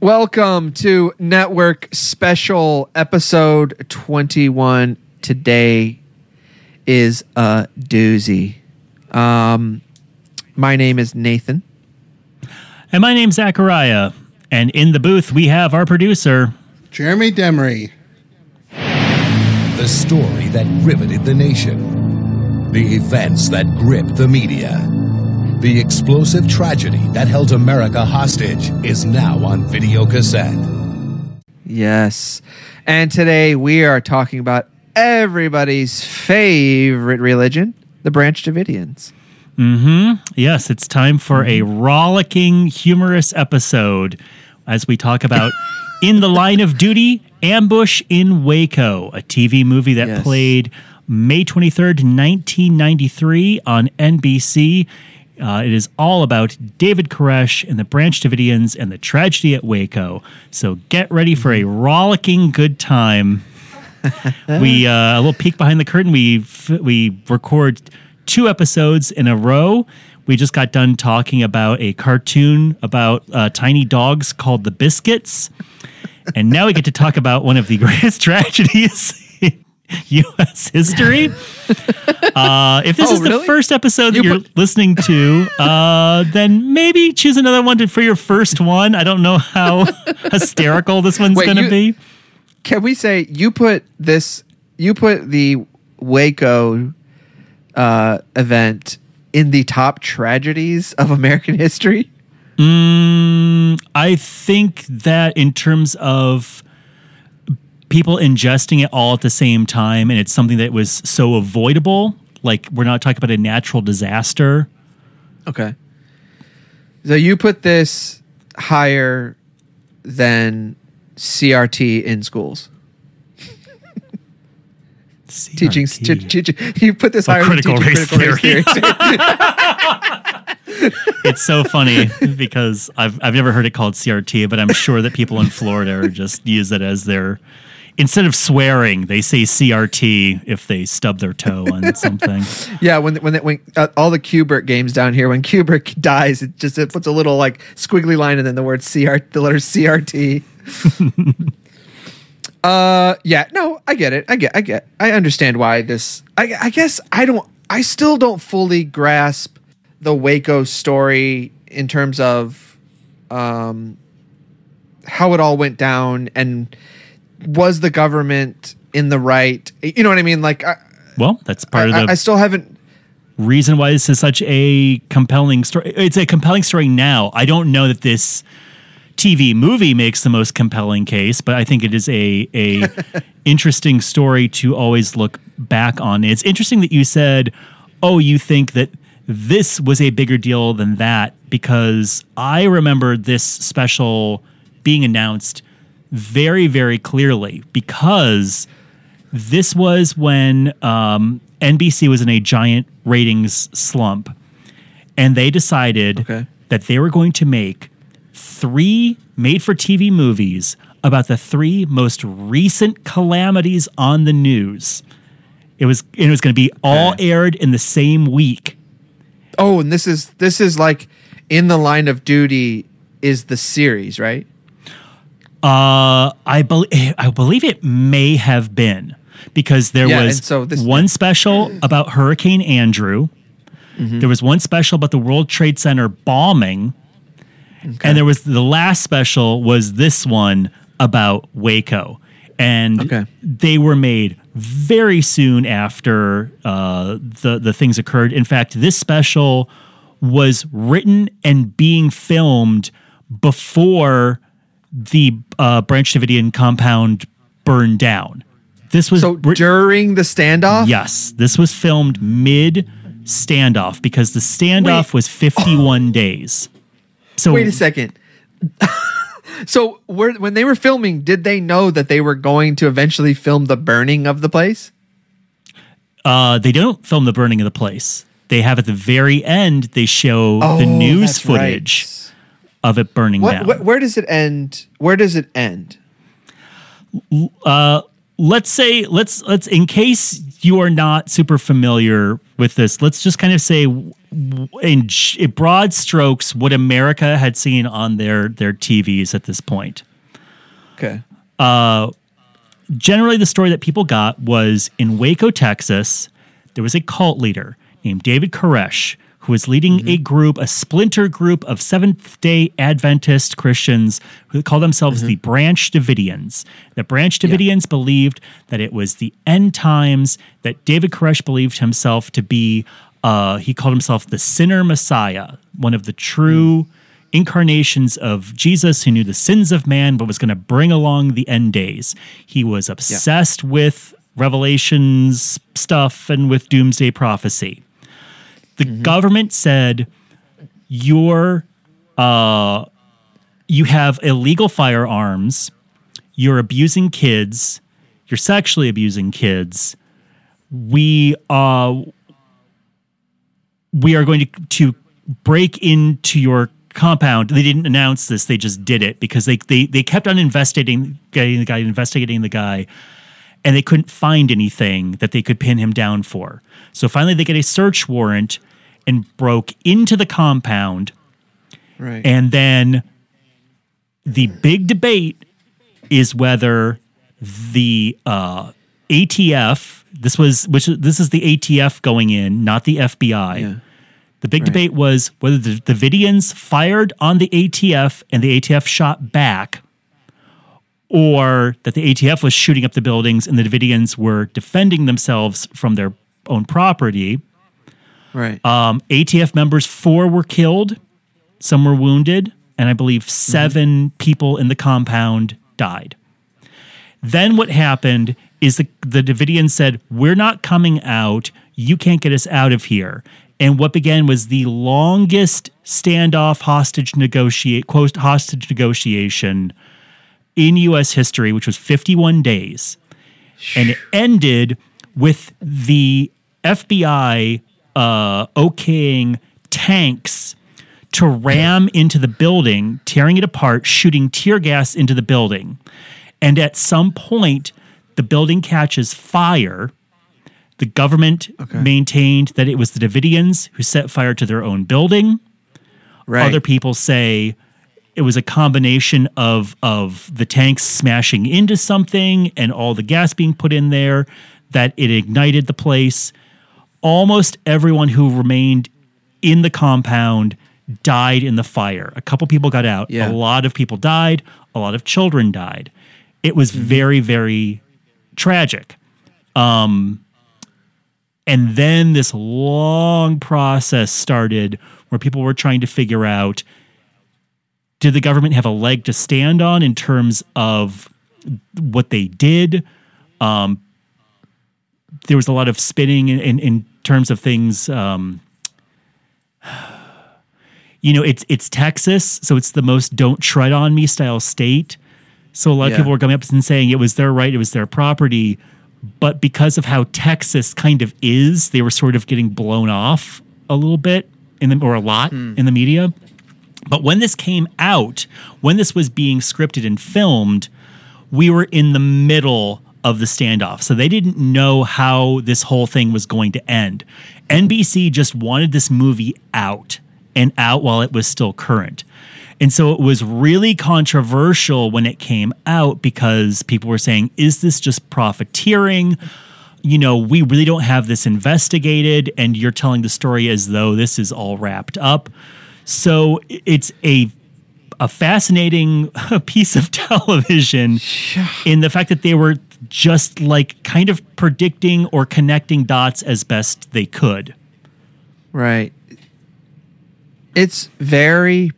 Welcome to Network Special Episode 21. Today is a doozy. My name is Nathan. And my name's Zachariah. And in the booth, we have our producer, Jeremy Demery. The story that riveted the nation. The events that gripped the media. The explosive tragedy that held America hostage is now on video cassette. Yes. And today we are talking about everybody's favorite religion, the Branch Davidians. Mm-hmm. Yes, it's time for a rollicking, humorous episode as we talk about In the Line of Duty, Ambush in Waco, a TV movie that played May 23rd, 1993 on NBC. It is all about David Koresh and the Branch Davidians and the tragedy at Waco. So get ready for a rollicking good time. We a little peek behind the curtain. We record two episodes in a row. We just got done talking about a cartoon about tiny dogs called the Biscuits, and now we get to talk about one of the greatest tragedies U.S. history. If this is the first episode that you're listening to, then maybe choose another one for your first one. I don't know how hysterical this one's going to be. Can we say you put the Waco event in the top tragedies of American history? I think that in terms of people ingesting it all at the same time, and it's something that was so avoidable. Like, we're not talking about a natural disaster. Okay. So you put this higher than CRT in schools. CRT. You put this higher than critical race theory. It's so funny because I've never heard it called CRT, but I'm sure that people in Florida just use it as their... Instead of swearing, they say CRT if they stub their toe on something. Yeah, when all the Kubrick games down here, when Kubrick dies, it puts a little like squiggly line and then the word CRT, the letter CRT. Yeah, no, I get it. I understand why this. I guess I still don't fully grasp the Waco story in terms of how it all went down and. Was the government in the right? You know what I mean? Like, that's part of the. I still haven't. Reason why this is such a compelling story. It's a compelling story now. I don't know that this TV movie makes the most compelling case, but I think it is a interesting story to always look back on. It's interesting that you said, "Oh, you think that this was a bigger deal than that?" Because I remember this special being announced very, very clearly, because this was when NBC was in a giant ratings slump, and they decided that they were going to make 3 made-for-TV movies about the 3 most recent calamities on the news. It was going to be all aired in the same week. Oh, and this is like In the Line of Duty is the series, right? I believe it may have been, because there was one special about Hurricane Andrew. Mm-hmm. There was one special about the World Trade Center bombing. Okay. And there was the last special was this one about Waco. And they were made very soon after the things occurred. In fact, this special was written and being filmed before the Branch Davidian compound burned down. This was during the standoff? Yes. This was filmed mid-standoff, because the standoff was 51 days. So wait a second. So when they were filming, did they know that they were going to eventually film the burning of the place? They don't film the burning of the place. They have at the very end, they show the news footage of it burning down. Where does it end? Where does it end? Let's in case you are not super familiar with this, let's just kind of say in broad strokes what America had seen on their TVs at this point. Okay. Generally, the story that people got was in Waco, Texas, there was a cult leader named David Koresh who was leading a splinter group of Seventh-day Adventist Christians who call themselves the Branch Davidians. The Branch Davidians believed that it was the end times, that David Koresh believed himself to be, he called himself the sinner messiah, one of the true incarnations of Jesus who knew the sins of man but was going to bring along the end days. He was obsessed with Revelations stuff and with doomsday prophecy. The government said, you have illegal firearms, you're abusing kids, you're sexually abusing kids. We are going to break into your compound. They didn't announce this, they just did it because they kept on investigating the guy. And they couldn't find anything that they could pin him down for. So finally they get a search warrant and broke into the compound. Right. And then the big debate is whether the ATF, this is the ATF going in, not the FBI. Yeah. The big debate was whether the Davidians fired on the ATF and the ATF shot back, or that the ATF was shooting up the buildings and the Davidians were defending themselves from their own property. Right. ATF members, 4 were killed, some were wounded, and I believe 7 people in the compound died. Then what happened is the Davidians said, "We're not coming out. You can't get us out of here." And what began was the longest standoff hostage negotiation in U.S. history, which was 51 days. And it ended with the FBI okaying tanks to ram into the building, tearing it apart, shooting tear gas into the building. And at some point, the building catches fire. The government maintained that it was the Davidians who set fire to their own building. Right. Other people say it was a combination of the tanks smashing into something and all the gas being put in there, that it ignited the place. Almost everyone who remained in the compound died in the fire. A couple people got out. Yeah. A lot of people died. A lot of children died. It was very, very tragic. And then this long process started where people were trying to figure out, did the government have a leg to stand on in terms of what they did? There was a lot of spinning in terms of things. It's Texas, so it's the most don't tread on me style state. So a lot of people were coming up and saying it was their right, it was their property. But because of how Texas kind of is, they were sort of getting blown off a little bit in the media. But when this came out, when this was being scripted and filmed, we were in the middle of the standoff. So they didn't know how this whole thing was going to end. NBC just wanted this movie out and out while it was still current. And so it was really controversial when it came out because people were saying, is this just profiteering? We really don't have this investigated, and you're telling the story as though this is all wrapped up. So it's a fascinating piece of television in the fact that they were just like kind of predicting or connecting dots as best they could. Right. It's very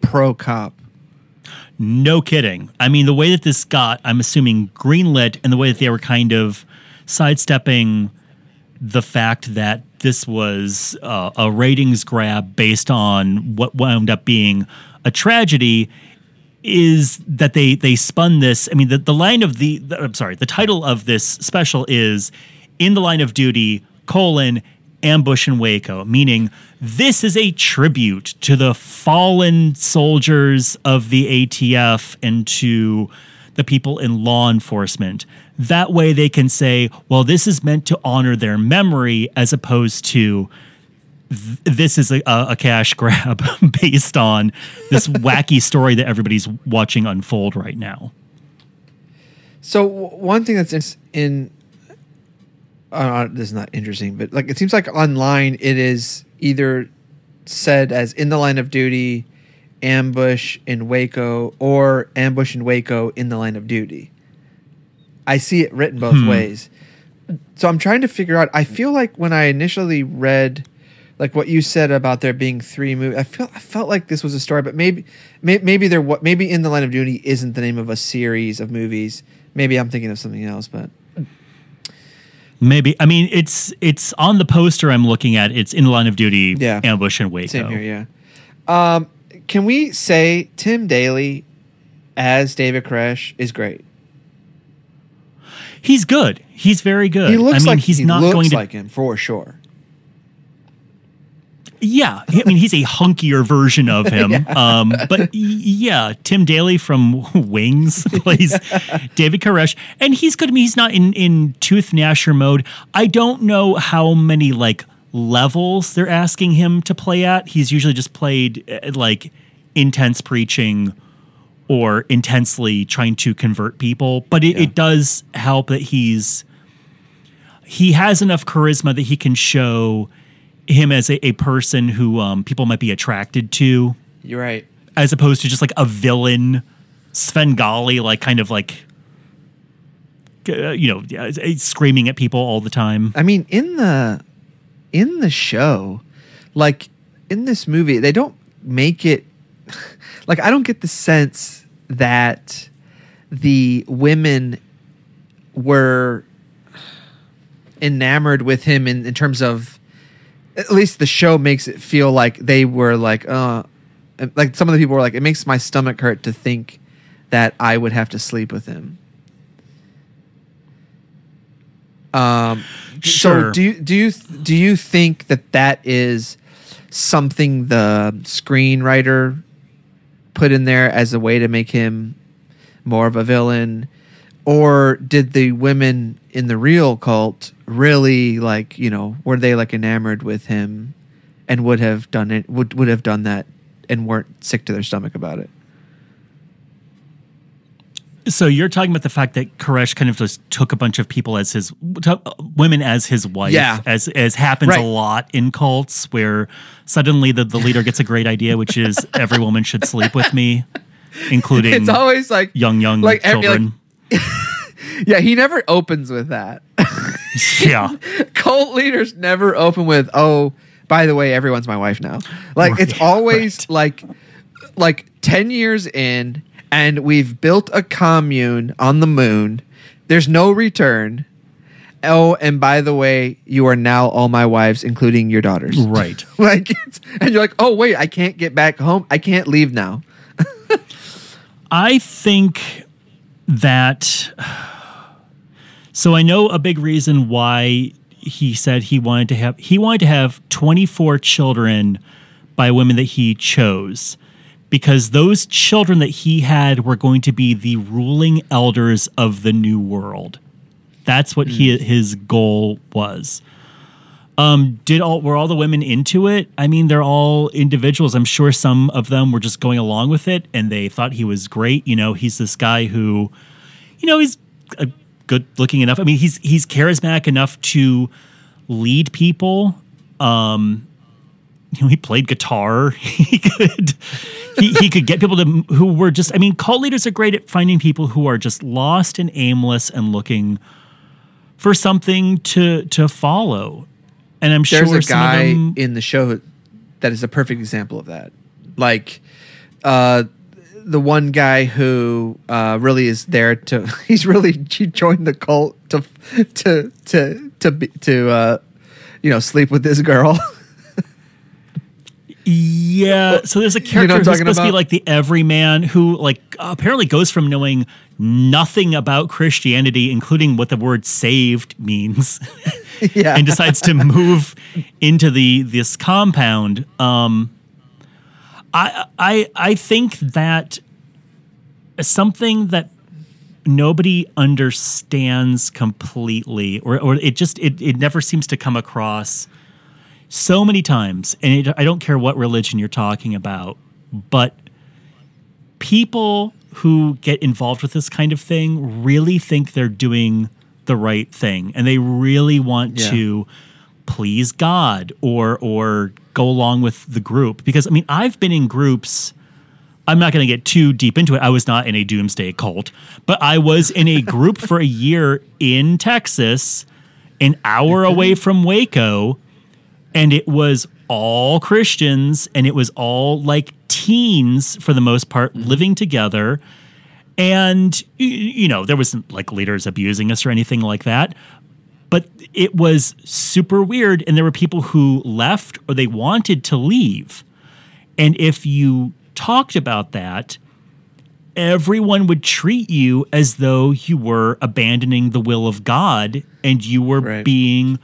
pro-cop. No kidding. I mean, the way that this got, I'm assuming, greenlit, and the way that they were kind of sidestepping the fact that this was a ratings grab based on what wound up being a tragedy is that they spun this. I mean, the title of this special is In the Line of Duty, Ambush in Waco, meaning this is a tribute to the fallen soldiers of the ATF and to the people in law enforcement. That way they can say, well, this is meant to honor their memory as opposed to this is a cash grab based on this wacky story that everybody's watching unfold right now. So one thing that's in this is not interesting, but like it seems like online it is either said as In the Line of Duty, Ambush in Waco, or Ambush in Waco, In the Line of Duty. I see it written both ways. So I'm trying to figure out. I feel like when I initially read like what you said about there being three movies, I felt like this was a story, but maybe In the Line of Duty isn't the name of a series of movies. Maybe I'm thinking of something else, but maybe. I mean, it's on the poster I'm looking at. It's In the Line of Duty, Ambush in Waco. Same here, yeah. Can we say Tim Daly as David Koresh is great? He's good. He's very good. He looks like him for sure. Yeah, I mean, he's a hunkier version of him. Yeah. But yeah, Tim Daly from Wings plays David Koresh. And he's good. I mean, he's not in tooth gnasher mode. I don't know how many like levels they're asking him to play at. He's usually just played like intense preaching or intensely trying to convert people. But it does help that he has enough charisma that he can show him as a person who people might be attracted to. You're right. As opposed to just like a villain, Svengali, like kind of like, screaming at people all the time. I mean, in the show, like in this movie, they don't make it like, I don't get the sense that the women were enamored with him in terms of, at least the show makes it feel like they were like some of the people were like, it makes my stomach hurt to think that I would have to sleep with him. Sure. So do you think that is something the screenwriter put in there as a way to make him more of a villain, or did the women in the real cult really like, were they like enamored with him and would have done that and weren't sick to their stomach about it? So you're talking about the fact that Koresh kind of just took a bunch of people as women as his wife, as happens a lot in cults where suddenly the leader gets a great idea, which is every woman should sleep with me, including it's always like young like, children. Yeah, he never opens with that. Yeah. Cult leaders never open with, oh, by the way, everyone's my wife now. Like, right, it's always like 10 years in, and we've built a commune on the moon. There's no return. Oh, and by the way, you are now all my wives, including your daughters. Right. Like, and you're like, oh, wait, I can't get back home. I can't leave now. I think that... So I know a big reason why he said he wanted to have 24 children by women that he chose, because those children that he had were going to be the ruling elders of the new world. That's what his goal was. Were all the women into it? I mean, they're all individuals. I'm sure some of them were just going along with it and they thought he was great. He's this guy who, he's good looking enough. I mean, he's charismatic enough to lead people. He played guitar. He could get people who were just, I mean, cult leaders are great at finding people who are just lost and aimless and looking for something to follow. And I'm sure there's a guy in the show that is a perfect example of that. Like, the one guy who really is there he joined the cult to sleep with this girl. Yeah, so there's a character who's supposed to be like the everyman who like apparently goes from knowing nothing about Christianity, including what the word saved means, yeah. and decides to move into this compound. I think that something that nobody understands completely, or it just it never seems to come across so many times, and I don't care what religion you're talking about, but people who get involved with this kind of thing really think they're doing the right thing, and they really want yeah. to please God or go along with the group. Because, I mean, I've been in groups. I'm not going to get too deep into it. I was not in a doomsday cult, but I was in a group for a year in Texas, an hour away from Waco, and it was all Christians, and it was all like teens for the most part living together. And, you know, there wasn't like leaders abusing us or anything like that, but it was super weird. And there were people who left or they wanted to leave. And if you talked about that, everyone would treat you as though you were abandoning the will of God, and you were right. being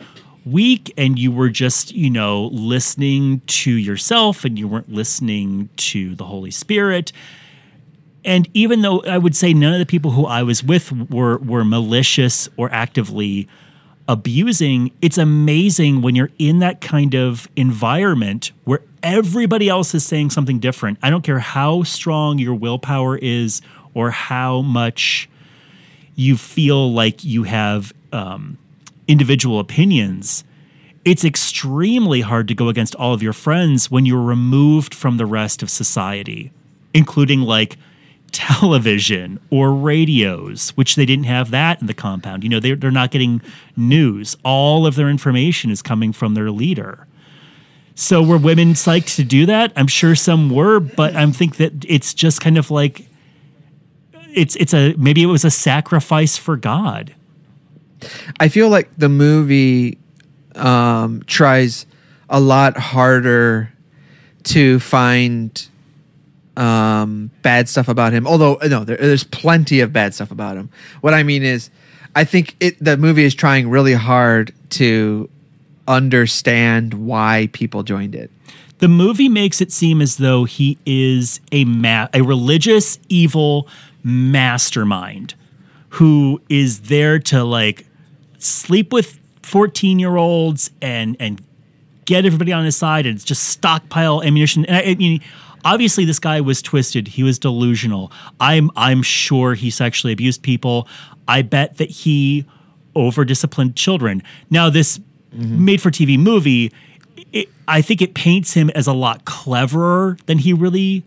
weak, and you were just, you know, listening to yourself, and you weren't listening to the Holy Spirit. And even though I would say none of the people who I was with were malicious or actively abusing, it's amazing when you're in that kind of environment where everybody else is saying something different. I don't care how strong your willpower is or how much you feel like you have individual opinions, it's extremely hard to go against all of your friends when you're removed from the rest of society, including like television or radios, which they didn't have that in the compound. You know, they're not getting news. All of their information is coming from their leader. So were women psyched to do that? I'm sure some were, but I think that it's just kind of like maybe it was a sacrifice for God. I feel like the movie tries a lot harder to find bad stuff about him. Although, no, there's plenty of bad stuff about him. What I mean is, I think the movie is trying really hard to understand why people joined it. The movie makes it seem as though he is a religious evil mastermind who is there to like sleep with 14-year-olds and get everybody on his side and just stockpile ammunition. And I mean, obviously this guy was twisted. He was delusional. I'm sure he sexually abused people. I bet that he over-disciplined children. Now this made-for-TV movie, I think it paints him as a lot cleverer than he really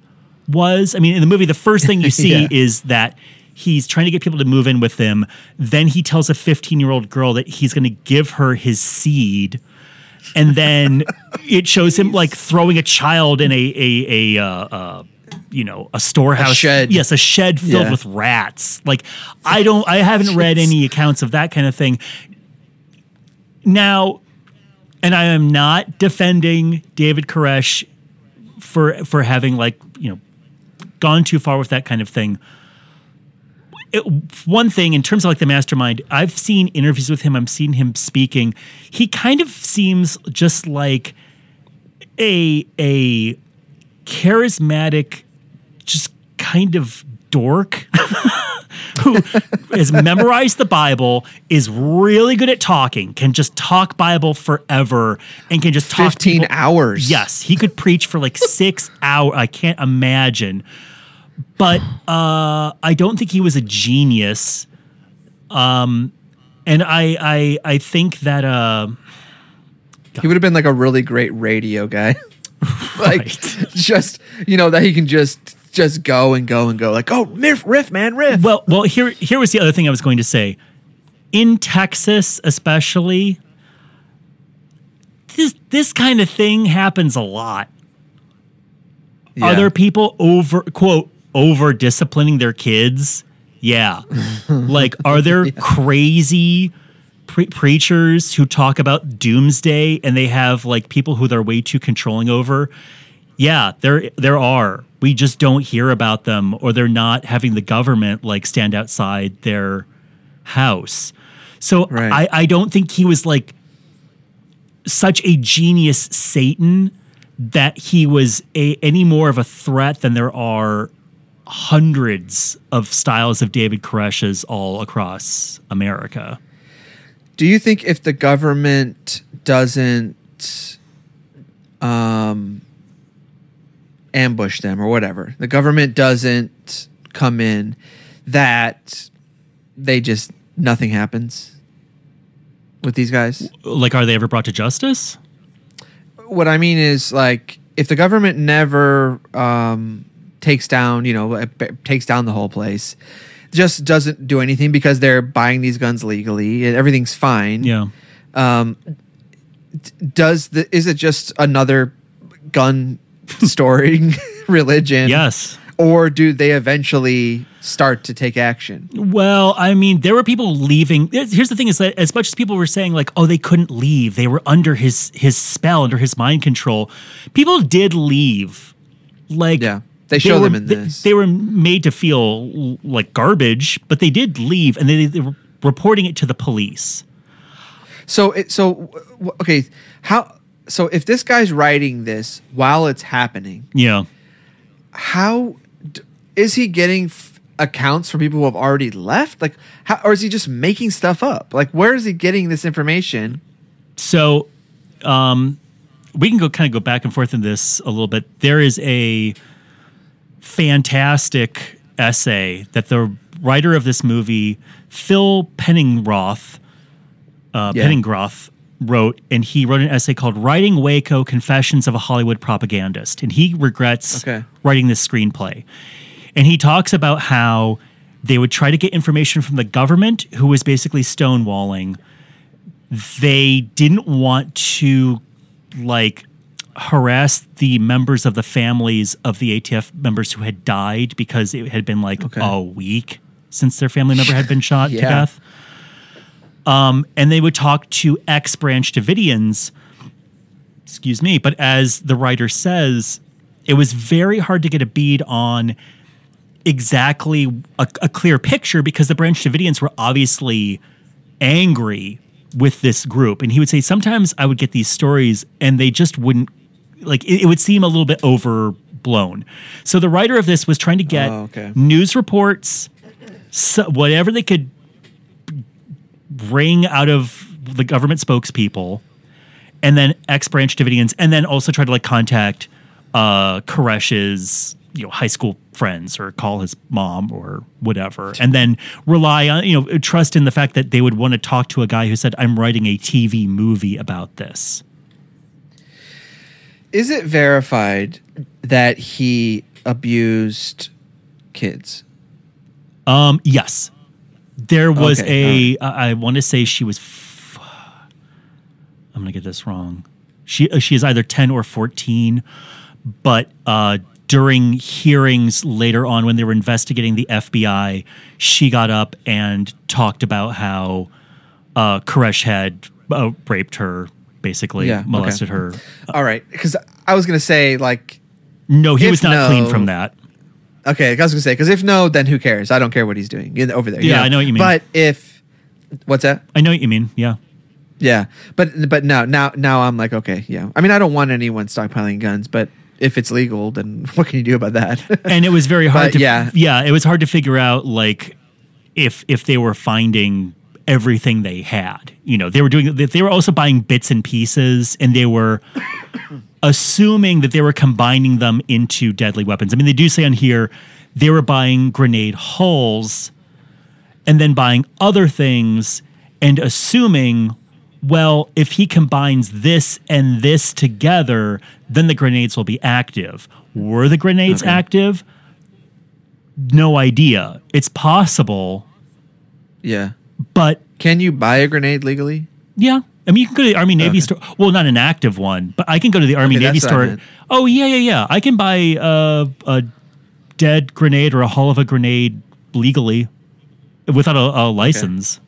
was. I mean, in the movie, the first thing you see yeah. is that he's trying to get people to move in with him. Then he tells a 15-year-old girl that he's going to give her his seed. And then it shows him like throwing a child in a storehouse. A shed. Yes, a shed filled yeah. with rats. Like, I haven't read any accounts of that kind of thing. Now, and I am not defending David Koresh for having like, you know, gone too far with that kind of thing. One thing in terms of like the mastermind, I've seen interviews with him. I've seen him speaking. He kind of seems just like a charismatic, just kind of dork who has memorized the Bible, is really good at talking, can just talk Bible forever, and can just talk 15 people. Hours. Yes, he could preach for like 6 hours. I can't imagine. But I don't think he was a genius, and I think that he would have been like a really great radio guy, like right. just, you know, that he can just go and go and go, like, oh, riff man, riff. Well, here was the other thing I was going to say. In Texas, especially, this kind of thing happens a lot. Yeah. Other people over disciplining their kids. Yeah. Like, are there yeah. crazy preachers who talk about doomsday and they have like people who they're way too controlling over? Yeah, there are. We just don't hear about them, or they're not having the government like stand outside their house. So right. I don't think he was like such a genius Satan that he was any more of a threat than there are hundreds of styles of David Koresh's all across America. Do you think if the government doesn't ambush them or whatever, the government doesn't come in, that they just, nothing happens with these guys? Like, are they ever brought to justice? What I mean is, like, if the government never takes down the whole place, just doesn't do anything because they're buying these guns legally and everything's fine. Yeah. Is it just another gun storing religion? Yes. Or do they eventually start to take action? Well, I mean, there were people leaving. Here's the thing is that as much as people were saying like, oh, they couldn't leave, they were under his spell, under his mind control, people did leave. Like, yeah. They show them in this. They were made to feel like garbage, but they did leave, and they were reporting it to the police. So if this guy's writing this while it's happening, yeah, how is he getting accounts from people who have already left? Like, how, or is he just making stuff up? Like, where is he getting this information? So, we can go back and forth in this a little bit. There is a fantastic essay that the writer of this movie, Phil Penningroth, wrote, and he wrote an essay called "Writing Waco: Confessions of a Hollywood Propagandist," and he regrets writing this screenplay. And he talks about how they would try to get information from the government, who was basically stonewalling. They didn't want to, like, harass the members of the families of the ATF members who had died, because it had been like a week since their family member had been shot to death. And they would talk to ex-Branch Davidians, but as the writer says, it was very hard to get a bead on exactly a clear picture, because the Branch Davidians were obviously angry with this group. And he would say, sometimes I would get these stories and they just wouldn't, like, it would seem a little bit overblown. So the writer of this was trying to get news reports, so whatever they could wring out of the government spokespeople, and then ex-Branch Davidians, and then also try to, like, contact Koresh's, you know, high school friends, or call his mom or whatever, and then rely on, you know, trust in the fact that they would want to talk to a guy who said, I'm writing a TV movie about this. Is it verified that he abused kids? Yes. There was I want to say she was, I'm going to get this wrong. She is either 10 or 14, but during hearings later on when they were investigating the FBI, she got up and talked about how Koresh had raped her, basically, molested her. All right, because I was going to say, like... No, he was not clean from that. Okay, I was going to say, because if no, then who cares? I don't care what he's doing over there. Yeah, you know? I know what you mean. But if... What's that? I know what you mean, yeah. Yeah, but now I'm like, okay, yeah. I mean, I don't want anyone stockpiling guns, but... If it's legal, then what can you do about that? And it was very hard it was hard to figure out, like, if they were finding everything they had. You know, they were also buying bits and pieces, and they were assuming that they were combining them into deadly weapons. I mean, they do say on here they were buying grenade hulls and then buying other things and assuming, well, if he combines this and this together, then the grenades will be active. Were the grenades active? No idea. It's possible. Yeah. But... Can you buy a grenade legally? Yeah. I mean, you can go to the Army-Navy store. Well, not an active one, but I can go to the Army-Navy store. Oh, yeah. I can buy a dead grenade or a hull of a grenade legally without a license.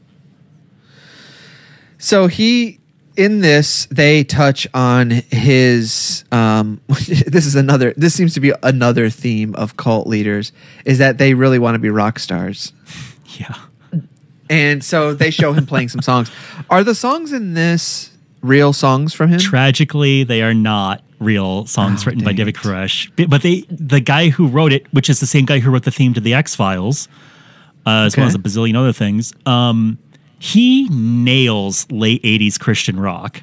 So he in this, they touch on his, this seems to be another theme of cult leaders, is that they really want to be rock stars. Yeah. And so they show him playing some songs. Are the songs in this real songs from him? Tragically, they are not real songs written by David Koresh. But the guy who wrote it, which is the same guy who wrote the theme to The X-Files, as well as a bazillion other things, he nails late 80s Christian rock.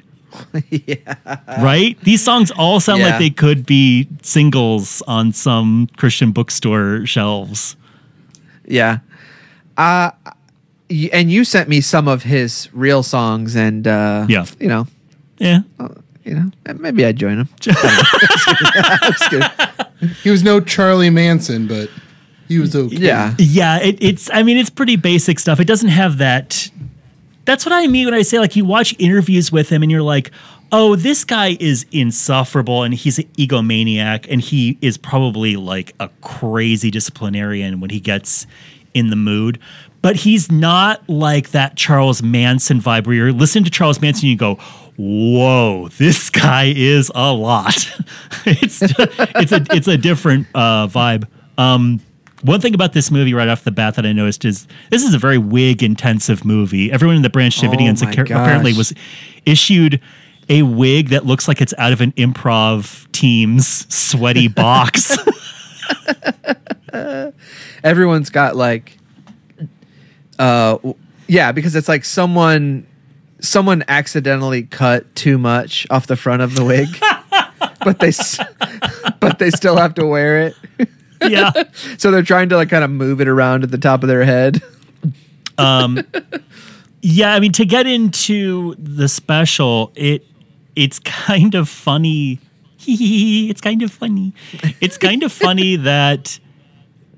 Yeah. Right? These songs all sound like they could be singles on some Christian bookstore shelves. Yeah. And you sent me some of his real songs, and maybe I'd join him. I'm just kidding. He was no Charlie Manson, but he was okay. Yeah. It's pretty basic stuff. It doesn't have that. That's what I mean when I say, like, you watch interviews with him, and you're like, oh, this guy is insufferable, and he's an egomaniac, and he is probably like a crazy disciplinarian when he gets in the mood. But he's not like that Charles Manson vibe where you're listening to Charles Manson and you go, whoa, this guy is a lot. It's a different vibe. One thing about this movie right off the bat that I noticed is this is a very wig-intensive movie. Everyone in the Branch Davidians apparently was issued a wig that looks like it's out of an improv team's sweaty box. Everyone's got like... because it's like someone accidentally cut too much off the front of the wig, but they still have to wear it. Yeah. So they're trying to like kind of move it around at the top of their head. Yeah, I mean, to get into the special, it's kind of funny. It's kind of funny that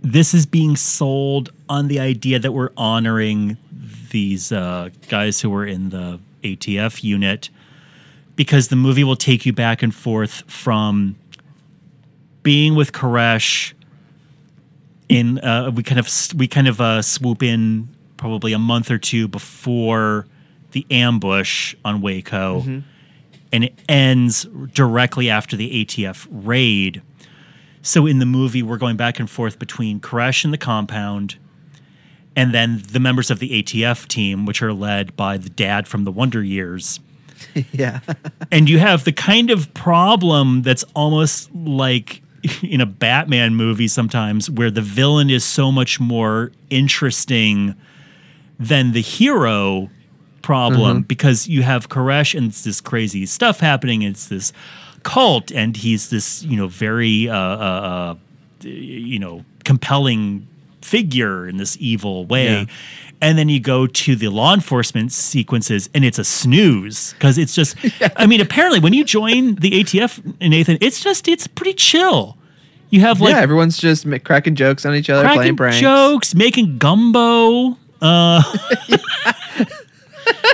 this is being sold on the idea that we're honoring these guys who were in the ATF unit, because the movie will take you back and forth from being with Koresh. We swoop in probably a month or two before the ambush on Waco, mm-hmm. and it ends directly after the ATF raid. So in the movie, we're going back and forth between Koresh and the compound and then the members of the ATF team, which are led by the dad from the Wonder Years. Yeah. And you have the kind of problem that's almost like in a Batman movie sometimes, where the villain is so much more interesting than the hero problem, mm-hmm. because you have Koresh and it's this crazy stuff happening. It's this cult, and he's this, very, compelling figure in this evil way. Yeah. And then you go to the law enforcement sequences, and it's a snooze because it's just, I mean, apparently when you join the ATF, Nathan, it's pretty chill. You have like everyone's just cracking jokes on each other, playing pranks, making gumbo,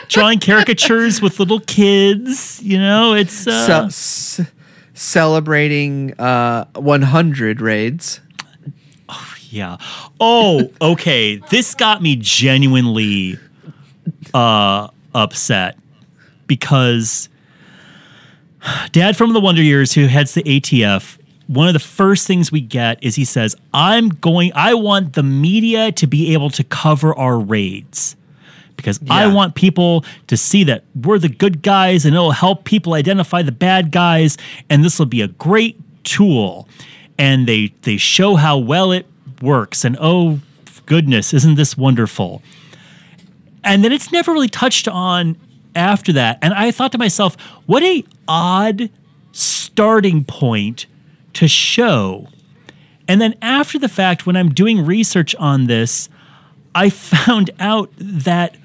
drawing caricatures with little kids, it's... celebrating 100 raids. Oh, yeah. Oh, okay. This got me genuinely upset because Dad from the Wonder Years, who heads the ATF, one of the first things we get is he says, I want the media to be able to cover our raids. Because I want people to see that we're the good guys, and it'll help people identify the bad guys, and this will be a great tool. And they show how well it works, and oh, goodness, isn't this wonderful? And then it's never really touched on after that. And I thought to myself, what a odd starting point to show. And then after the fact, when I'm doing research on this, I found out that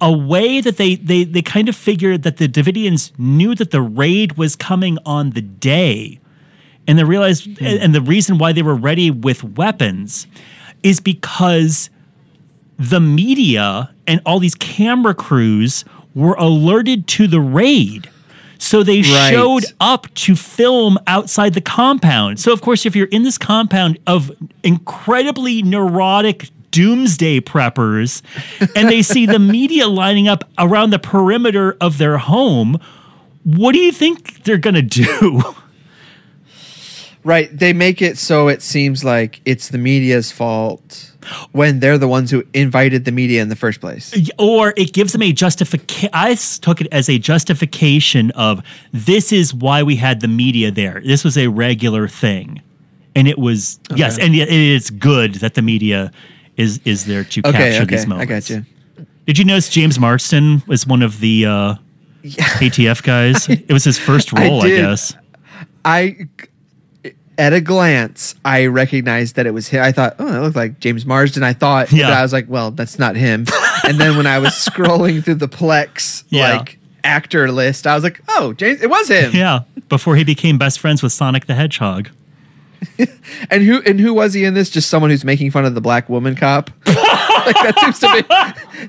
a way that they kind of figured that the Davidians knew that the raid was coming on the day, and they realized, and the reason why they were ready with weapons is because the media and all these camera crews were alerted to the raid. So they showed up to film outside the compound. So, of course, if you're in this compound of incredibly neurotic doomsday preppers, and they see the media lining up around the perimeter of their home, what do you think they're going to do? Right. They make it so it seems like it's the media's fault when they're the ones who invited the media in the first place. Or it gives them a justification. I took it as a justification of this is why we had the media there. This was a regular thing. And it was, okay. Yes, and it is good that the media is there to capture these moments. I got you. Did you notice James Marston was one of the ATF guys? It was his first role, I guess. At a glance, I recognized that it was him. I thought, oh, that looked like James Marsden. I thought, but I was like, well, that's not him. And then when I was scrolling through the Plex like actor list, I was like, oh, James, it was him. Yeah, before he became best friends with Sonic the Hedgehog. And who was he in this? Just someone who's making fun of the black woman cop. Like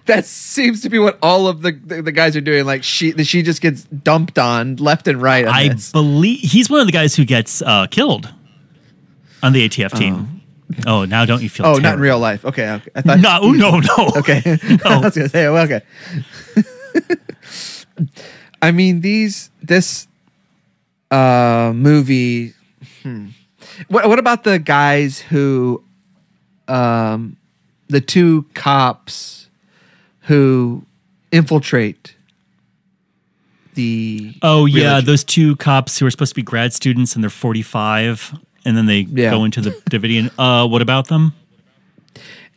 that seems to be what all of the guys are doing. Like she just gets dumped on left and right. I believe he's one of the guys who gets killed. On the ATF team. Oh, now don't you feel terrible. Not in real life. Okay. I thought No. Okay. No. I was going to say, well, okay. I mean, this movie... What about the guys who... the two cops who infiltrate the... Oh, yeah, religion. Those two cops who are supposed to be grad students and they're 45... And then they go into the Davidian. What about them?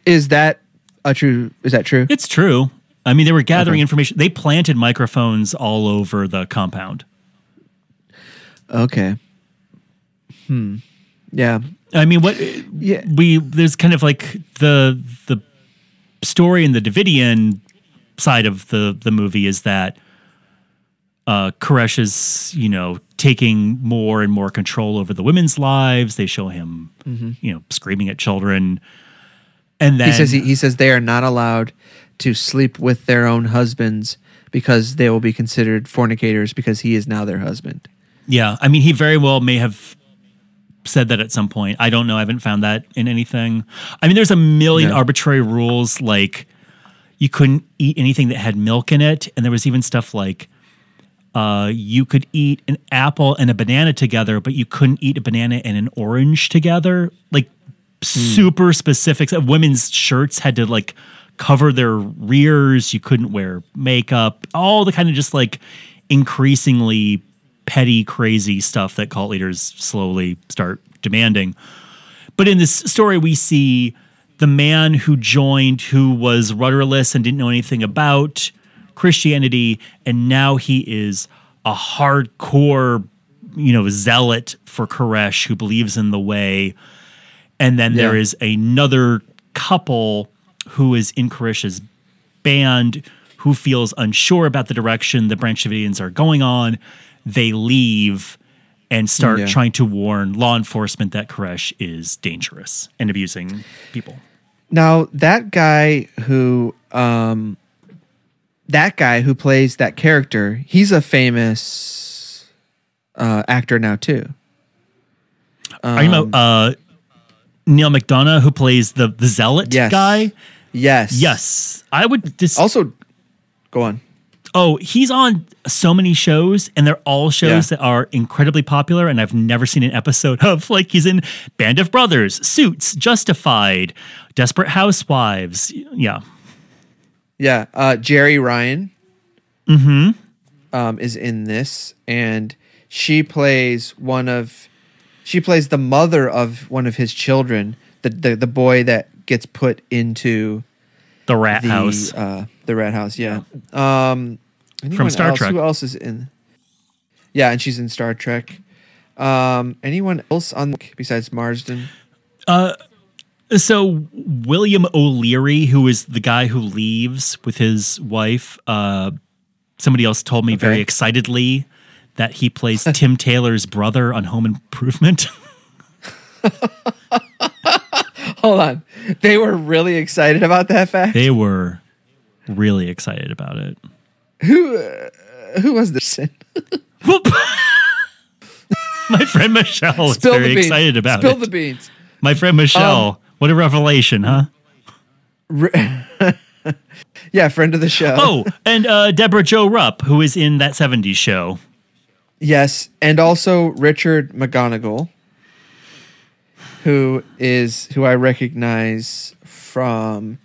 Is that true? It's true. I mean, they were gathering information. They planted microphones all over the compound. Okay. Yeah. I mean, there's kind of like the story in the Davidian side of the movie is that Koresh is, taking more and more control over the women's lives. They show him, screaming at children. And then he says they are not allowed to sleep with their own husbands because they will be considered fornicators because he is now their husband. Yeah. I mean, he very well may have said that at some point. I don't know. I haven't found that in anything. I mean, there's a million arbitrary rules. Like you couldn't eat anything that had milk in it. And there was even stuff like, you could eat an apple and a banana together, but you couldn't eat a banana and an orange together. Like super specifics. Women's shirts had to like cover their rears. You couldn't wear makeup. All the kind of just like increasingly petty, crazy stuff that cult leaders slowly start demanding. But in this story, we see the man who joined, who was rudderless and didn't know anything about Christianity, and now he is a hardcore, zealot for Koresh who believes in the way. And then there is another couple who is in Koresh's band who feels unsure about the direction the Branch Davidians are going on. They leave and start trying to warn law enforcement that Koresh is dangerous and abusing people. Now, that guy who... that guy who plays that character, he's a famous actor now too. Neil McDonough, who plays the zealot guy. Yes. I would also go on. Oh, he's on so many shows, and they're all shows that are incredibly popular, and I've never seen an episode of. Like, he's in Band of Brothers, Suits, Justified, Desperate Housewives. Yeah. Yeah, Jeri Ryan is in this, and she plays the mother of one of his children, the boy that gets put into the rat house. The rat house, yeah. From Star Trek. Who else is in? Yeah, and she's in Star Trek. Anyone else on besides Marsden? So William O'Leary, who is the guy who leaves with his wife, somebody else told me very excitedly that he plays Tim Taylor's brother on Home Improvement. Hold on. They were really excited about that fact? They were really excited about it. Who was this? My friend Michelle was very excited about it. Spill the beans. My friend Michelle... What a revelation, huh? Yeah, friend of the show. Oh, and Deborah Jo Rupp, who is in That '70s Show. Yes, and also Richard McGonigal, who I recognize from.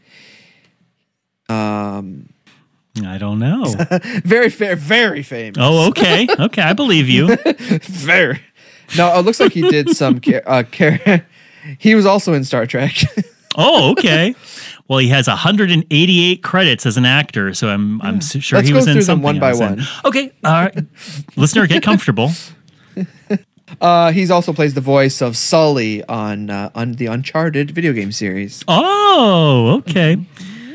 I don't know. Very famous. Oh, okay, I believe you. Very. No, it looks like he did some. He was also in Star Trek. Oh, okay. Well, he has 188 credits as an actor, so I'm sure he was in something. Let's go through them one by one. Okay, all right. Listener, get comfortable. He's also plays the voice of Sully on the Uncharted video game series. Oh, okay.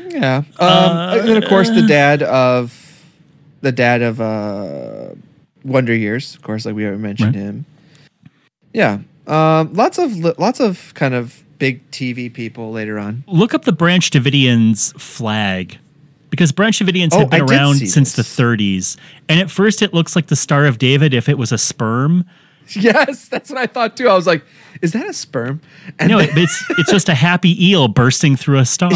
Yeah, and then of course the dad of Wonder Years, of course, like we already mentioned him. Yeah, lots of kind of big TV people later on. Look up the Branch Davidians flag, because Branch Davidians had been around since the 30s, and at first it looks like the Star of David if it was a sperm. Yes, that's what I thought too. I was like, is that a sperm? And no, it's just a happy eel bursting through a star.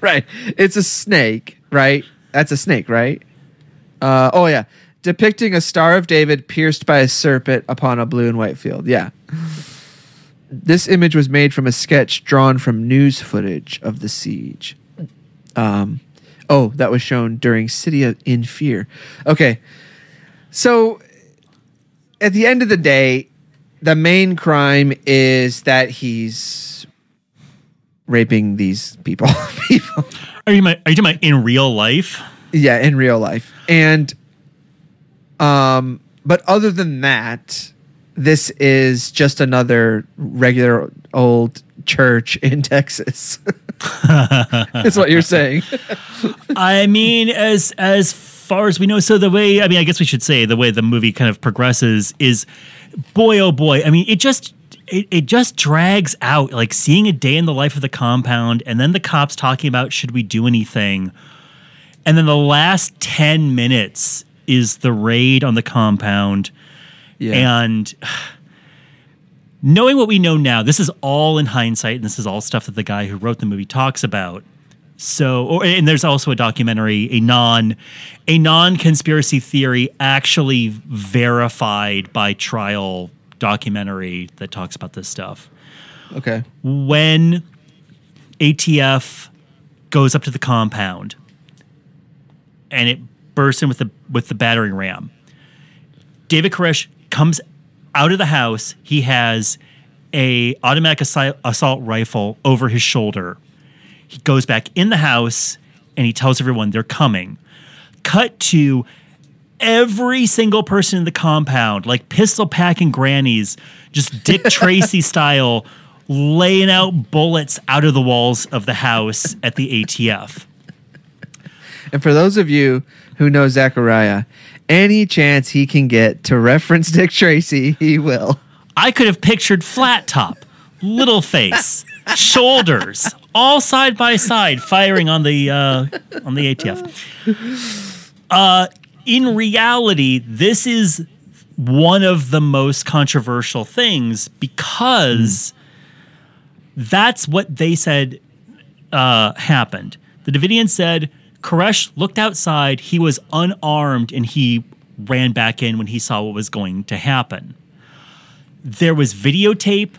Right. It's a snake, right? That's a snake, right? Yeah. Depicting a Star of David pierced by a serpent upon a blue and white field. Yeah. This image was made from a sketch drawn from news footage of the siege. That was shown during City in Fear. Okay. So, at the end of the day, the main crime is that he's raping these people. Are you talking about in real life? Yeah, in real life. And but other than that, this is just another regular old church in Texas. That's what you're saying. I mean, as far as we know, so the way, I mean, I guess we should say the way the movie kind of progresses is, boy, oh boy. I mean, it just drags out, like seeing a day in the life of the compound and then the cops talking about, should we do anything? And then the last 10 minutes is the raid on the compound. Yeah. And knowing what we know now, this is all in hindsight, and this is all stuff that the guy who wrote the movie talks about. So, and there's also a documentary, a non conspiracy theory actually verified by trial documentary that talks about this stuff. Okay. When ATF goes up to the compound and it bursts in with the battering ram, David Koresh comes out of the house. He has a automatic assault rifle over his shoulder. He goes back in the house and he tells everyone they're coming. Cut to every single person in the compound, like pistol packing grannies, just Dick Tracy style, laying out bullets out of the walls of the house at the ATF. And for those of you who know Zachariah, any chance he can get to reference Dick Tracy, he will. I could have pictured flat top, little face, shoulders, all side by side, firing on the ATF. In reality, this is one of the most controversial things because that's what they said happened. The Davidians said Koresh looked outside. He was unarmed, and he ran back in when he saw what was going to happen. There was videotape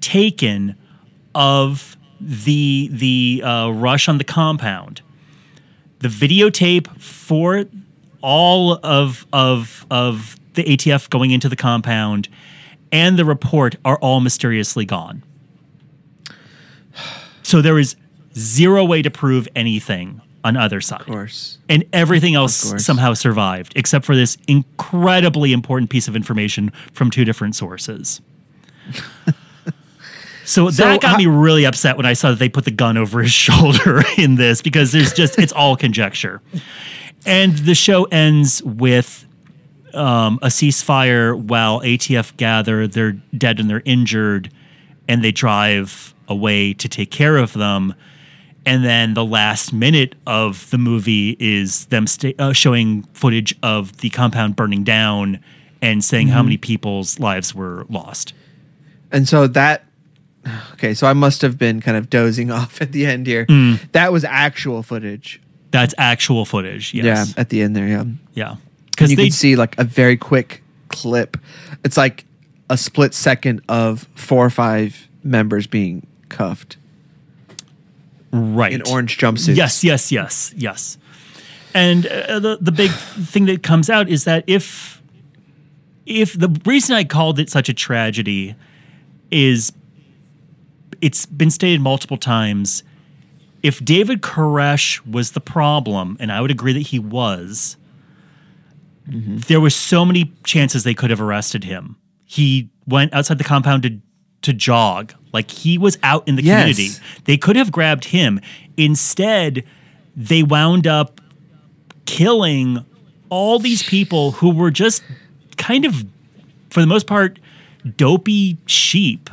taken of the rush on the compound. The videotape for all of the ATF going into the compound and the report are all mysteriously gone. So there is zero way to prove anything on either side. Of course. And everything else somehow survived, except for this incredibly important piece of information from two different sources. So that got me really upset when I saw that they put the gun over his shoulder in this, because there's just, it's all conjecture. And the show ends with a ceasefire while ATF gather. They're dead and they're injured, and they drive away to take care of them. And then the last minute of the movie is them showing footage of the compound burning down and saying how many people's lives were lost. And so that Okay, so I must have been kind of dozing off at the end here. Mm. That was actual footage. That's actual footage, yes. Yeah, at the end there, yeah. Yeah. Because you can see like a very quick clip. It's like a split second of 4 or 5 members being cuffed. Right. In orange jumpsuits. Yes. And the big thing that comes out is that if the reason I called it such a tragedy is it's been stated multiple times, if David Koresh was the problem, and I would agree that he was, there were so many chances they could have arrested him. He went outside the compound to jog. Like, he was out in the community. They could have grabbed him. Instead, they wound up killing all these people who were just kind of, for the most part, dopey sheep.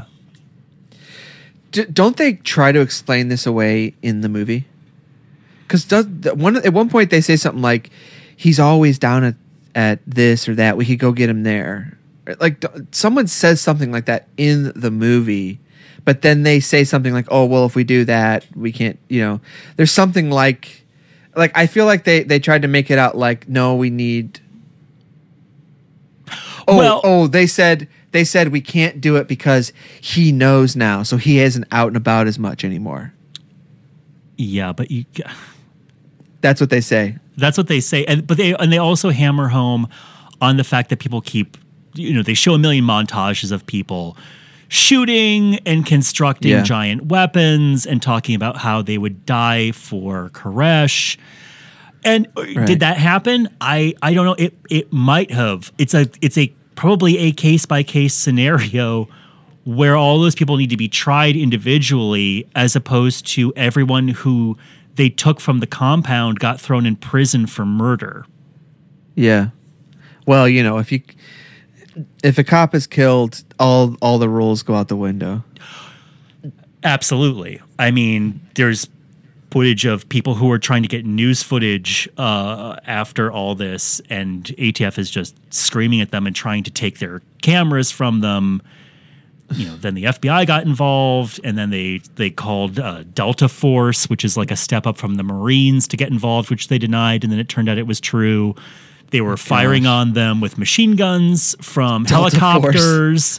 Don't they try to explain this away in the movie? Because at one point they say something like, he's always down at this or that. We could go get him there. Like, someone says something like that in the movie, but then they say something like, oh, well, if we do that, we can't, you know. There's something like I feel like they tried to make it out like, no, we need... They said we can't do it because he knows now, so he isn't out and about as much anymore. Yeah, but you... That's what they say. But they also hammer home on the fact that people keep... You know, they show a million montages of people shooting and constructing giant weapons and talking about how they would die for Koresh. And did that happen? I don't know. It might have. It's probably a case by case scenario where all those people need to be tried individually, as opposed to everyone who they took from the compound got thrown in prison for murder. Yeah. Well, you know, if a cop is killed, all the rules go out the window. Absolutely. I mean, there's footage of people who are trying to get news footage after all this, and ATF is just screaming at them and trying to take their cameras from them. You know, then the FBI got involved, and then they called Delta Force, which is like a step up from the Marines, to get involved, which they denied, and then it turned out it was true. They were firing on them with machine guns from Delta helicopters,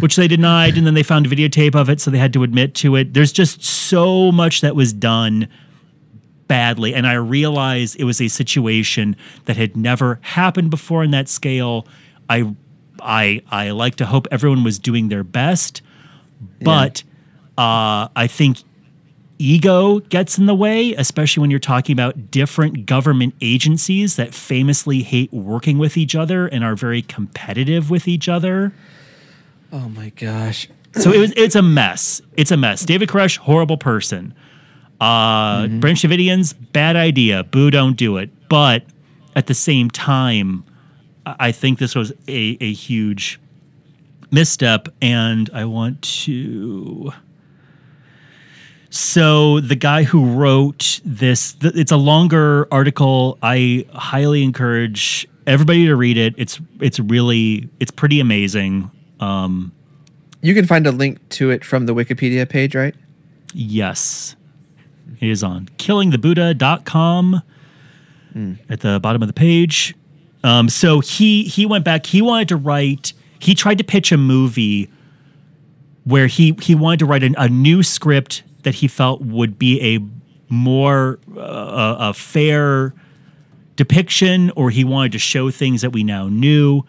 which they denied, and then they found a videotape of it, so they had to admit to it. There's just so much that was done badly, and I realized it was a situation that had never happened before in that scale. I like to hope everyone was doing their best, but I think ego gets in the way, especially when you're talking about different government agencies that famously hate working with each other and are very competitive with each other. Oh my gosh. So it's a mess. It's a mess. David Koresh, horrible person. Branch Davidians, bad idea. Boo, don't do it. But at the same time, I think this was a huge misstep, and I want to... So the guy who wrote this, it's a longer article. I highly encourage everybody to read it. It's pretty amazing. You can find a link to it from the Wikipedia page, right? Yes. It is on killingthebuddha.com at the bottom of the page. So he went back. He tried to pitch a movie where he wanted to write a new script that he felt would be a more a fair depiction, or he wanted to show things that we now knew.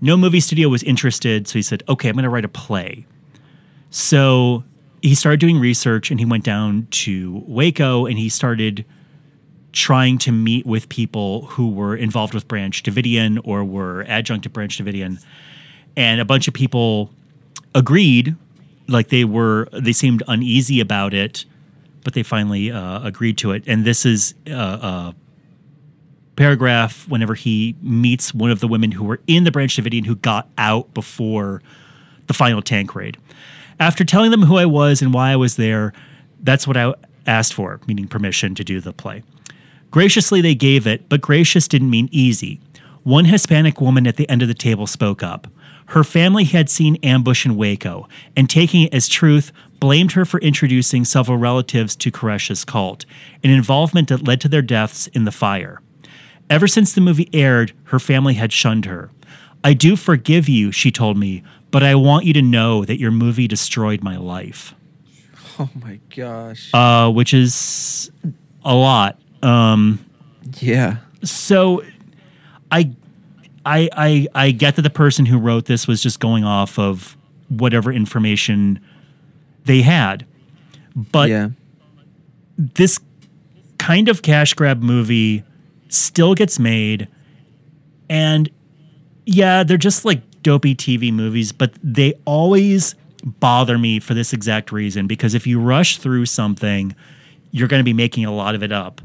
No movie studio was interested, so he said, okay, I'm going to write a play. So he started doing research, and he went down to Waco, and he started trying to meet with people who were involved with Branch Davidian or were adjunct to Branch Davidian. And a bunch of people agreed. Like they seemed uneasy about it, but they finally agreed to it. And this is a paragraph whenever he meets one of the women who were in the Branch Davidian who got out before the final tank raid. After telling them who I was and why I was there, that's what I asked for, meaning permission to do the play. Graciously, they gave it, but gracious didn't mean easy. One Hispanic woman at the end of the table spoke up. Her family had seen Ambush in Waco and, taking it as truth, blamed her for introducing several relatives to Koresh's cult, an involvement that led to their deaths in the fire. Ever since the movie aired, her family had shunned her. "I do forgive you," she told me, "but I want you to know that your movie destroyed my life." Oh my gosh. Which is a lot. Yeah. So I get that the person who wrote this was just going off of whatever information they had. But this kind of cash grab movie still gets made, and they're just like dopey TV movies, but they always bother me for this exact reason, because if you rush through something, you're going to be making a lot of it up.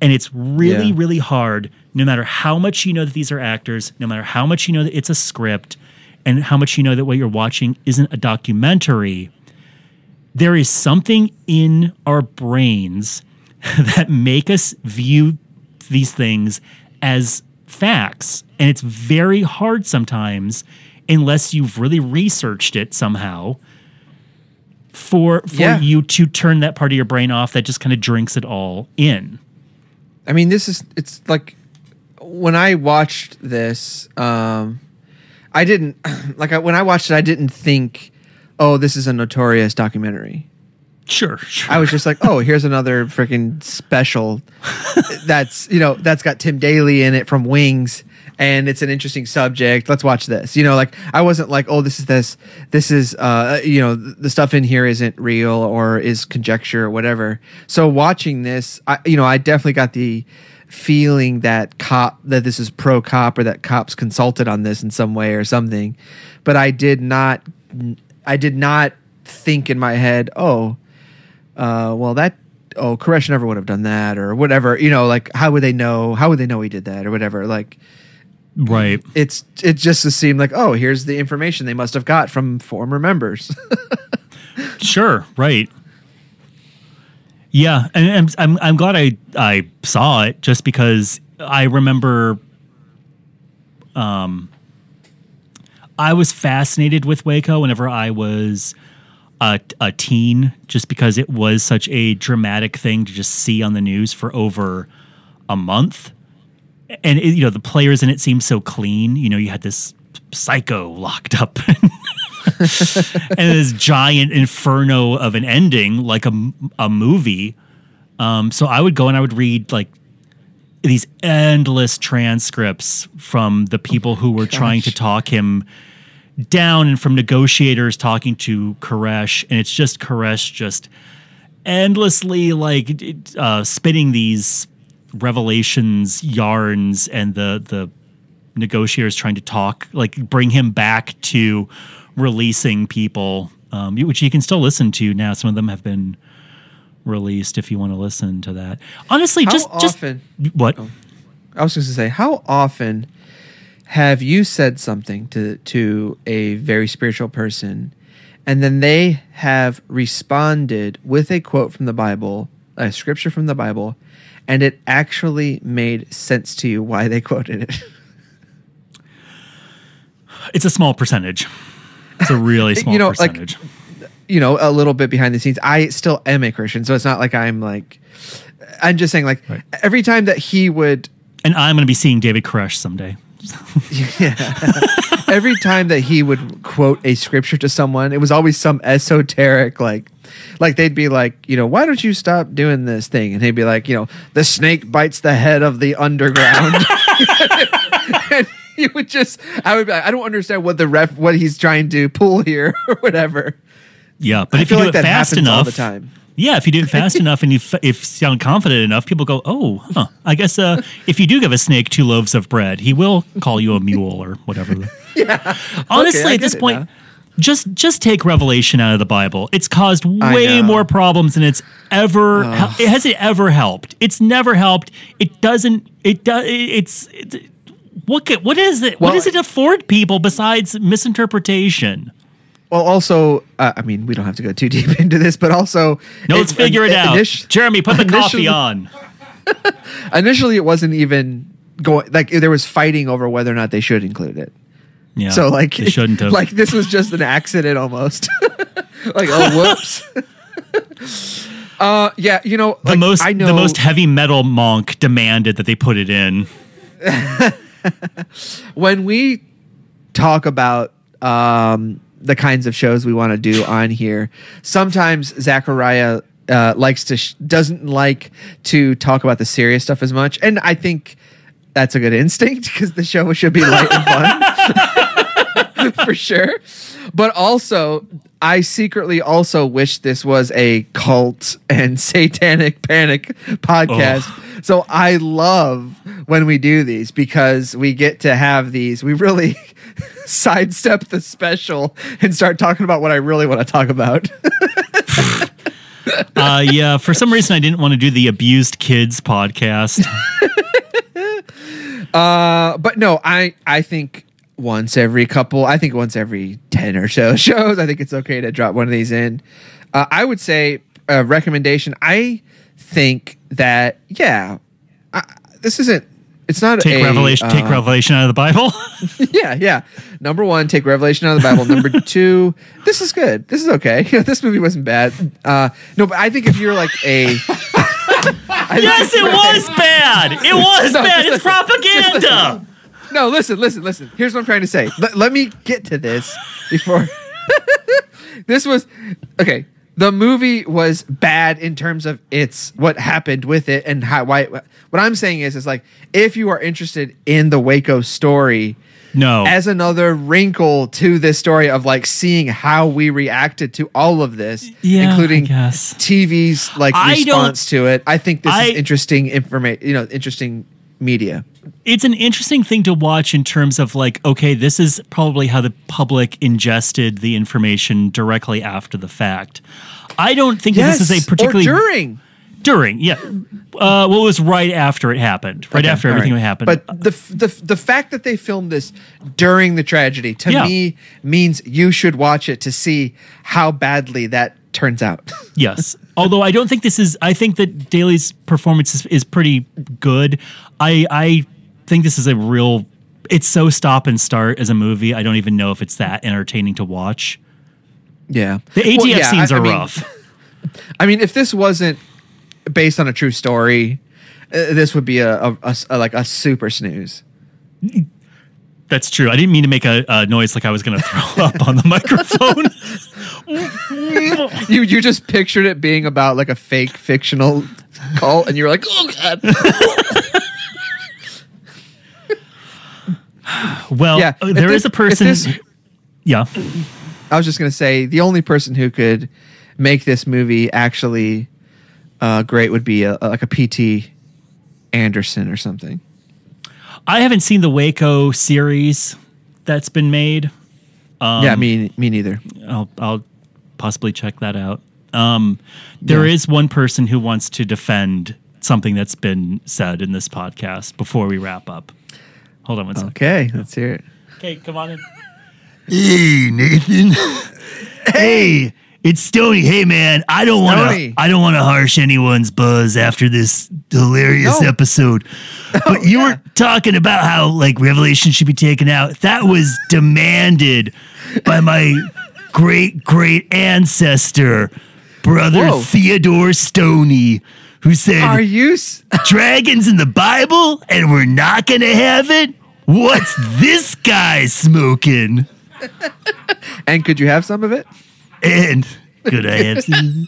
And it's really, really hard, no matter how much you know that these are actors, no matter how much you know that it's a script, and how much you know that what you're watching isn't a documentary, there is something in our brains that make us view these things as facts. And it's very hard sometimes, unless you've really researched it somehow, for you to turn that part of your brain off that just kind of drinks it all in. I mean, it's like when I watched this, when I watched it, I didn't think, oh, this is a notorious documentary. Sure. I was just like, oh, here's another freaking special that's got Tim Daly in it from Wings, and it's an interesting subject. Let's watch this. I wasn't like, oh, this is the stuff in here isn't real or is conjecture or whatever. So watching this, I definitely got the feeling that this is pro cop, or that cops consulted on this in some way or something. But I did not think in my head, Koresh never would have done that, or whatever. How would they know? How would they know he did that, or whatever? Right. It just seemed like, oh, here's the information they must have got from former members. Sure. Right. Yeah, and I'm glad I saw it, just because I remember. I was fascinated with Waco whenever I was a teen, just because it was such a dramatic thing to just see on the news for over a month. And, the players in it seemed so clean. You had this psycho locked up and this giant inferno of an ending, like a movie. So I would go and I would read like these endless transcripts from the people who were trying to talk him down, and from negotiators talking to Koresh, and it's just Koresh just endlessly spinning these revelations, yarns, and the negotiators trying to talk, bring him back to releasing people, which you can still listen to now. Some of them have been released if you want to listen to that. Honestly, I was going to say, how often have you said something to a very spiritual person, and then they have responded with a quote from the Bible, a scripture from the Bible, and it actually made sense to you why they quoted it? It's a small percentage. It's a really small percentage. A little bit behind the scenes. I still am a Christian, so it's not like I'm just saying, right. Every time that he would... And I'm going to be seeing David Koresh someday. Every time that he would quote a scripture to someone, it was always some esoteric they'd be why don't you stop doing this thing, and he'd be the snake bites the head of the underground. And you would just I don't understand what he's trying to pull here or whatever. Yeah, but if you do it fast enough all the time. Yeah, if you do it fast enough and if you sound confident enough, people go, oh, huh. I guess if you do give a snake 2 loaves of bread, he will call you a mule or whatever. Yeah. Honestly, okay, at this point, just take Revelation out of the Bible. It's caused way more problems than it's ever. Has it ever helped? It's never helped. It doesn't. It does. It's what is it? What does it afford people besides misinterpretation? Well, also, we don't have to go too deep into this, but also... No, let's figure it out. Jeremy, put the coffee on. Initially, it wasn't even going... there was fighting over whether or not they should include it. Yeah, so like they shouldn't have. Like this was just an accident almost. Like oh whoops. Yeah, you know the like, most I know the most heavy metal monk demanded that they put it in. When we talk about the kinds of shows we want to do on here, sometimes Zachariah doesn't like to talk about the serious stuff as much, and I think that's a good instinct because the show should be light and fun for sure. But also, I secretly also wish this was a cult and satanic panic podcast. Oh. So I love when we do these because we get to have these. We really sidestep the special and start talking about what I really want to talk about. Yeah, for some reason, I didn't want to do the Abused Kids podcast. But no, I think once every 10 or so shows, I think it's okay to drop one of these in. I would say a recommendation. I think that, yeah, take Revelation out of the Bible. Yeah. Number one, take Revelation out of the Bible. Number two, this is good. This is okay. This movie wasn't bad. No, but I think if you're like a... Yes, it was bad. It was bad. It's propaganda. No, listen. Here's what I'm trying to say. Let me get to this before... This was... Okay, the movie was bad in terms of what happened with it and how... Why, what I'm saying is like, if you are interested in the Waco story... No. As another wrinkle to this story of like seeing how we reacted to all of this, including TV's like response to it. I think this is interesting information, interesting media. It's an interesting thing to watch in terms of like, okay, this is probably how the public ingested the information directly after the fact. I don't think that this is a particularly or during, yeah. Well, it was right after it happened, after everything happened. But the fact that they filmed this during the tragedy, to me, means you should watch it to see how badly that turns out. Yes. Although I don't think this is... I think that Daly's performance is pretty good. I think this is a real... It's so stop and start as a movie. I don't even know if it's that entertaining to watch. Yeah. The ATF scenes are rough. I mean, if this wasn't based on a true story, this would be a super snooze. That's true. I didn't mean to make a noise like I was going to throw up on the microphone. You just pictured it being about like a fake fictional cult, and you were like, oh god. Well, there is a person. I was just going to say the only person who could make this movie actually great would be like a P.T. Anderson or something. I haven't seen the Waco series that's been made. Me neither. I'll possibly check that out. There is one person who wants to defend something that's been said in this podcast before we wrap up. Hold on one second. Okay, let's hear it. Okay, come on in. Hey, Nathan. Hey. It's Stoney. Hey, man, I don't want to harsh anyone's buzz after this hilarious episode. But you were talking about how like Revelation should be taken out. That was demanded by my great ancestor, brother Theodore Stoney, who said, "Are you dragons in the Bible? And we're not going to have it. What's this guy smoking?" And could you have some of it? And could I have some?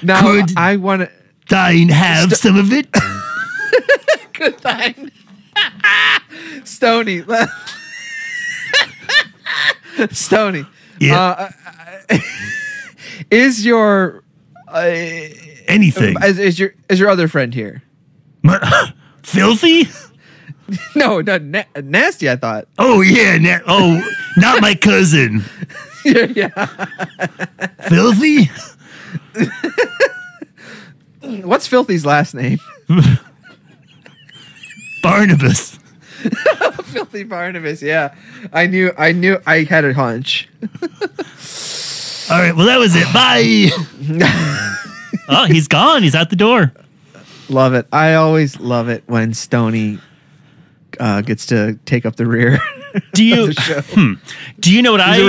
Now could I want to thine have some of it? Could thine, Stoney? Stoney, yeah. Is your anything? Is your other friend here? Filthy? No, not nasty. I thought. Oh yeah. Not my cousin. Yeah. Filthy? What's Filthy's last name? Barnabas. Filthy Barnabas, yeah. I knew I had a hunch. All right, well that was it. Bye. Oh, he's gone. He's out the door. Love it. I always love it when Stoney gets to take up the rear. Do you know what I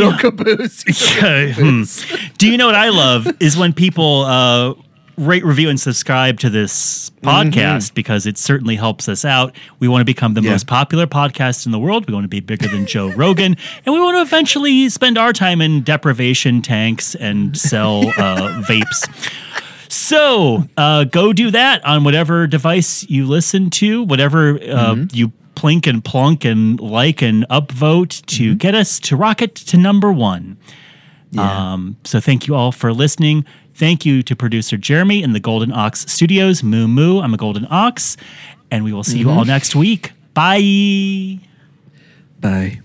love is when people rate, review, and subscribe to this podcast, because it certainly helps us out. We want to become the most popular podcast in the world. We want to be bigger than Joe Rogan, and we want to eventually spend our time in deprivation tanks and sell vapes. So go do that on whatever device you listen to, whatever you plink and plunk and like and upvote to get us to rocket to number one. Yeah. So thank you all for listening. Thank you to producer Jeremy in the Golden Ox Studios. Moo moo, I'm a golden ox. And we will see you all next week. Bye. Bye.